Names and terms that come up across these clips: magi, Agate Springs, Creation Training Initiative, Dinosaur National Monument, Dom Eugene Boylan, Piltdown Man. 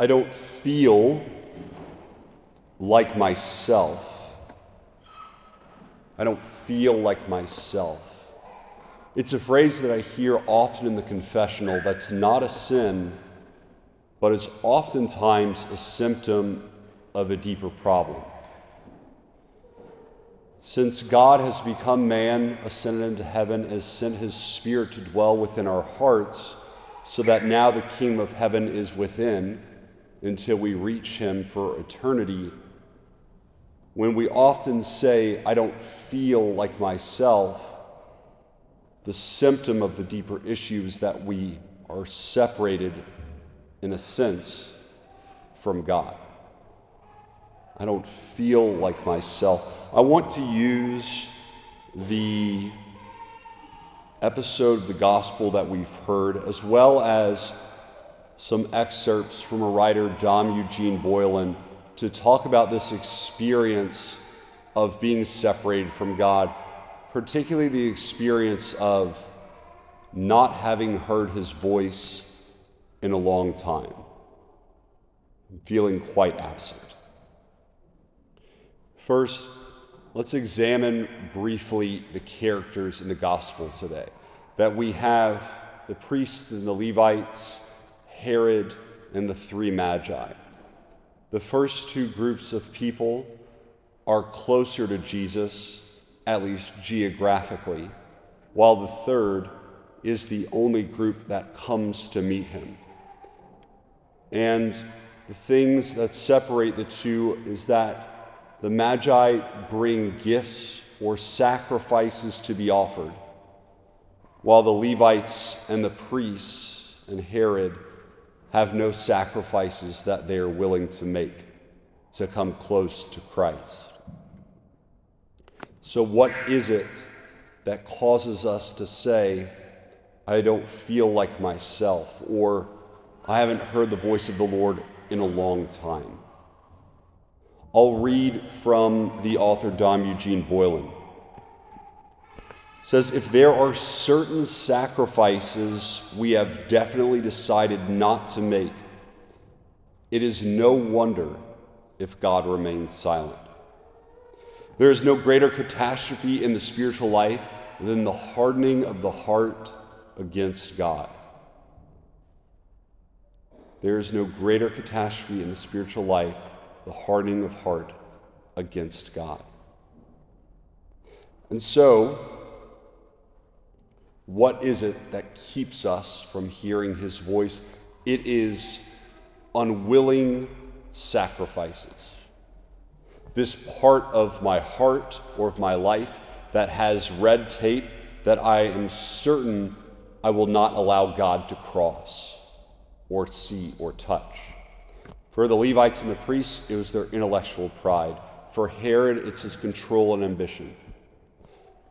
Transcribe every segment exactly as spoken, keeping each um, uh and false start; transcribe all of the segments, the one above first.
I don't feel like myself. I don't feel like myself. It's a phrase that I hear often in the confessional that's not a sin, but is oftentimes a symptom of a deeper problem. Since God has become man, ascended into heaven, has sent his Spirit to dwell within our hearts, so that now the kingdom of heaven is within until we reach him for eternity. When we often say, I don't feel like myself, the symptom of the deeper issue is that we are separated, in a sense, from God. I don't feel like myself. I want to use the episode of the gospel that we've heard, as well as some excerpts from a writer, Dom Eugene Boylan, to talk about this experience of being separated from God, particularly the experience of not having heard his voice in a long time, feeling quite absent. First, let's examine briefly the characters in the gospel today, that we have the priests and the Levites, Herod, and the three magi. The first two groups of people are closer to Jesus, at least geographically, while the third is the only group that comes to meet him. And the things that separate the two is that the Magi bring gifts or sacrifices to be offered, while the Levites and the priests and Herod have no sacrifices that they are willing to make to come close to Christ. So what is it that causes us to say, I don't feel like myself, or I haven't heard the voice of the Lord in a long time? I'll read from the author Dom Eugene Boylan. It says, if there are certain sacrifices we have definitely decided not to make, it is no wonder if God remains silent. There is no greater catastrophe in the spiritual life than the hardening of the heart against God. There is no greater catastrophe in the spiritual life the hardening of heart against God. And so, what is it that keeps us from hearing his voice? It is unwilling sacrifices. This part of my heart or of my life that has red tape that I am certain I will not allow God to cross or see or touch. For the Levites and the priests, it was their intellectual pride. For Herod, it's his control and ambition.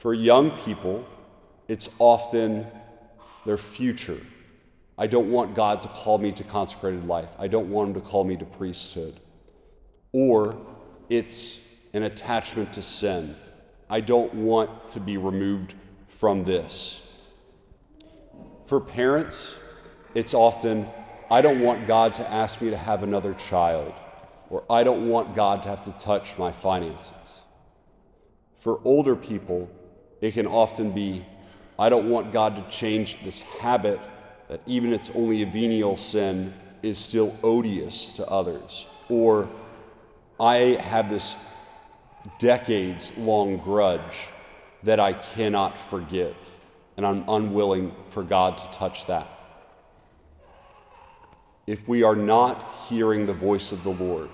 For young people, it's often their future. I don't want God to call me to consecrated life. I don't want him to call me to priesthood. Or it's an attachment to sin. I don't want to be removed from this. For parents, it's often I don't want God to ask me to have another child, or I don't want God to have to touch my finances. For older people, it can often be, I don't want God to change this habit that even it's only a venial sin is still odious to others, or I have this decades-long grudge that I cannot forgive, and I'm unwilling for God to touch that. If we are not hearing the voice of the Lord,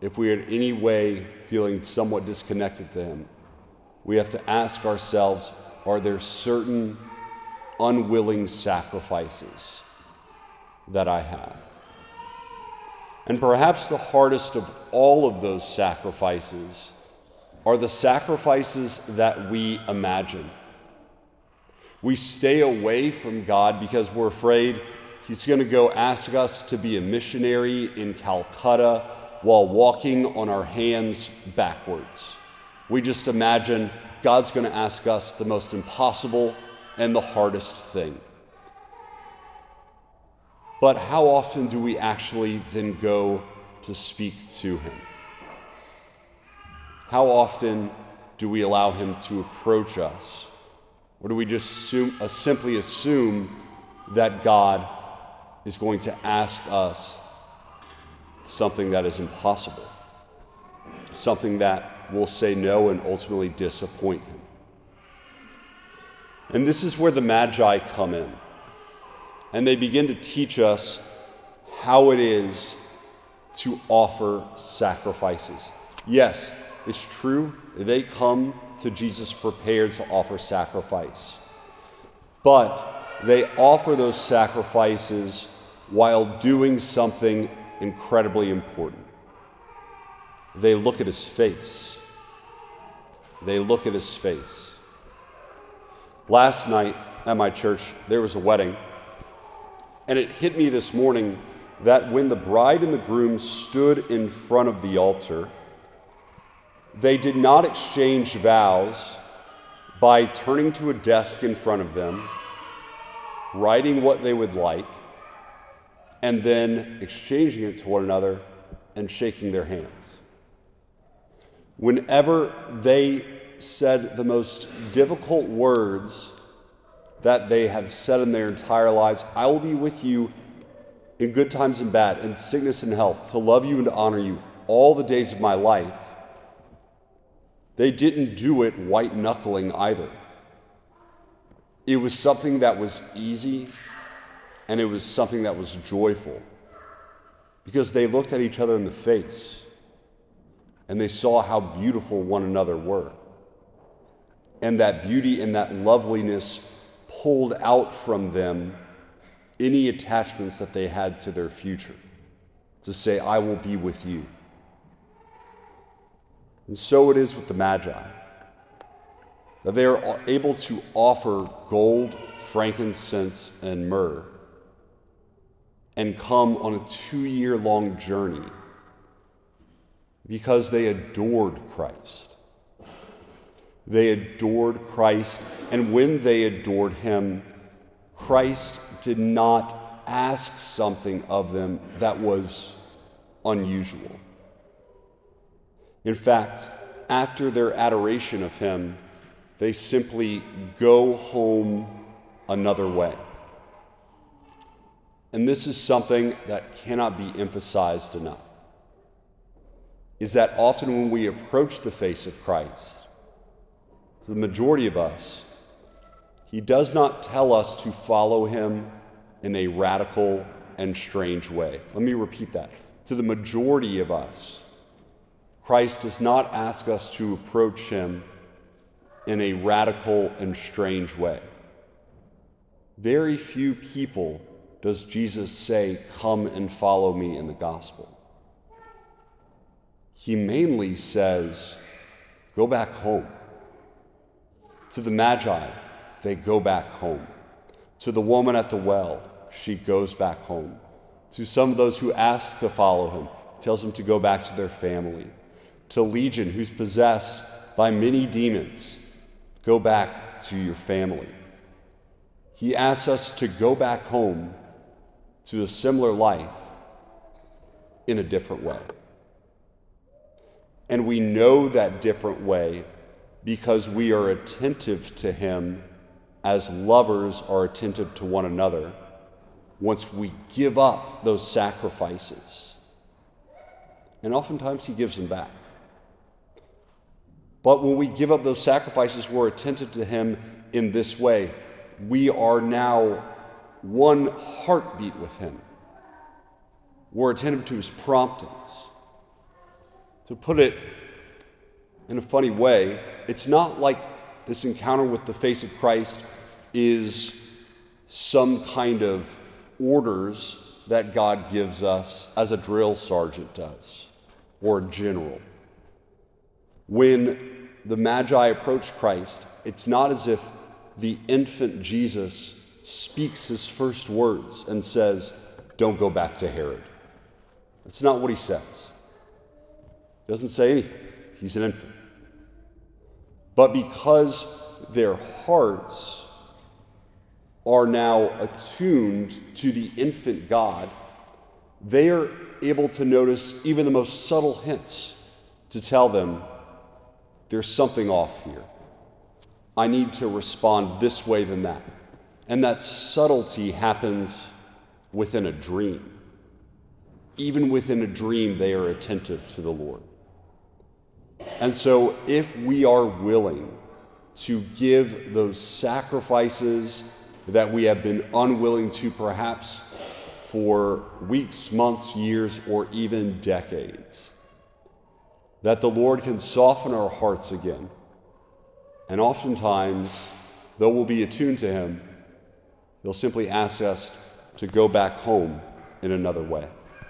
if we are in any way feeling somewhat disconnected to him, we have to ask ourselves, are there certain unwilling sacrifices that I have? And perhaps the hardest of all of those sacrifices are the sacrifices that we imagine. We stay away from God because we're afraid he's going to go ask us to be a missionary in Calcutta while walking on our hands backwards. We just imagine God's going to ask us the most impossible and the hardest thing. but how often do we actually then go to speak to him? How often do we allow him to approach us? Or do we just assume, uh, simply assume that God is going to ask us something that is impossible, something that will say no and ultimately disappoint him? And this is where the Magi come in, and they begin to teach us how it is to offer sacrifices. Yes, it's true, they come to Jesus prepared to offer sacrifice, but they offer those sacrifices while doing something incredibly important. They look at his face. They look at his face. Last night at my church, there was a wedding, and it hit me this morning that when the bride and the groom stood in front of the altar, they did not exchange vows by turning to a desk in front of them, writing what they would like, and then exchanging it to one another and shaking their hands. Whenever they said the most difficult words that they have said in their entire lives, "I will be with you in good times and bad, in sickness and health, to love you and to honor you all the days of my life," they didn't do it white-knuckling either. It was something that was easy, and it was something that was joyful, because they looked at each other in the face, and they saw how beautiful one another were. And that beauty and that loveliness pulled out from them any attachments that they had to their future, to say, "I will be with you." And so it is with the Magi, that they are able to offer gold, frankincense, and myrrh, and come on a two-year-long journey because they adored Christ. They adored Christ, and when they adored him, Christ did not ask something of them that was unusual. In fact, after their adoration of him, they simply go home another way. And this is something that cannot be emphasized enough, is that often when we approach the face of Christ, to the majority of us, he does not tell us to follow him in a radical and strange way. Let me repeat that. To the majority of us, Christ does not ask us to approach him in a radical and strange way. Very few people does Jesus say, "Come and follow me," in the gospel. He mainly says, "Go back home." To the Magi, they go back home. To the woman at the well, she goes back home. To some of those who ask to follow him, he tells them to go back to their family. To Legion, who's possessed by many demons, go back to your family. He asks us to go back home to a similar life in a different way. And we know that different way because we are attentive to him as lovers are attentive to one another once we give up those sacrifices. And oftentimes he gives them back. But when we give up those sacrifices, we're attentive to him in this way. We are now one heartbeat with him. We're attentive to his promptings. To put it in a funny way, it's not like this encounter with the face of Christ is some kind of orders that God gives us as a drill sergeant does, or a general. When the Magi approach Christ, it's not as if the infant Jesus speaks his first words and says, "Don't go back to Herod." That's not what he says. He doesn't say anything. He's an infant. But because their hearts are now attuned to the infant God, they are able to notice even the most subtle hints to tell them there's something off here. I need to respond this way than that. And that subtlety happens within a dream. Even within a dream, they are attentive to the Lord. And so if we are willing to give those sacrifices that we have been unwilling to perhaps for weeks, months, years, or even decades, that the Lord can soften our hearts again. And oftentimes, though we'll be attuned to Him, He'll simply ask us to go back home in another way.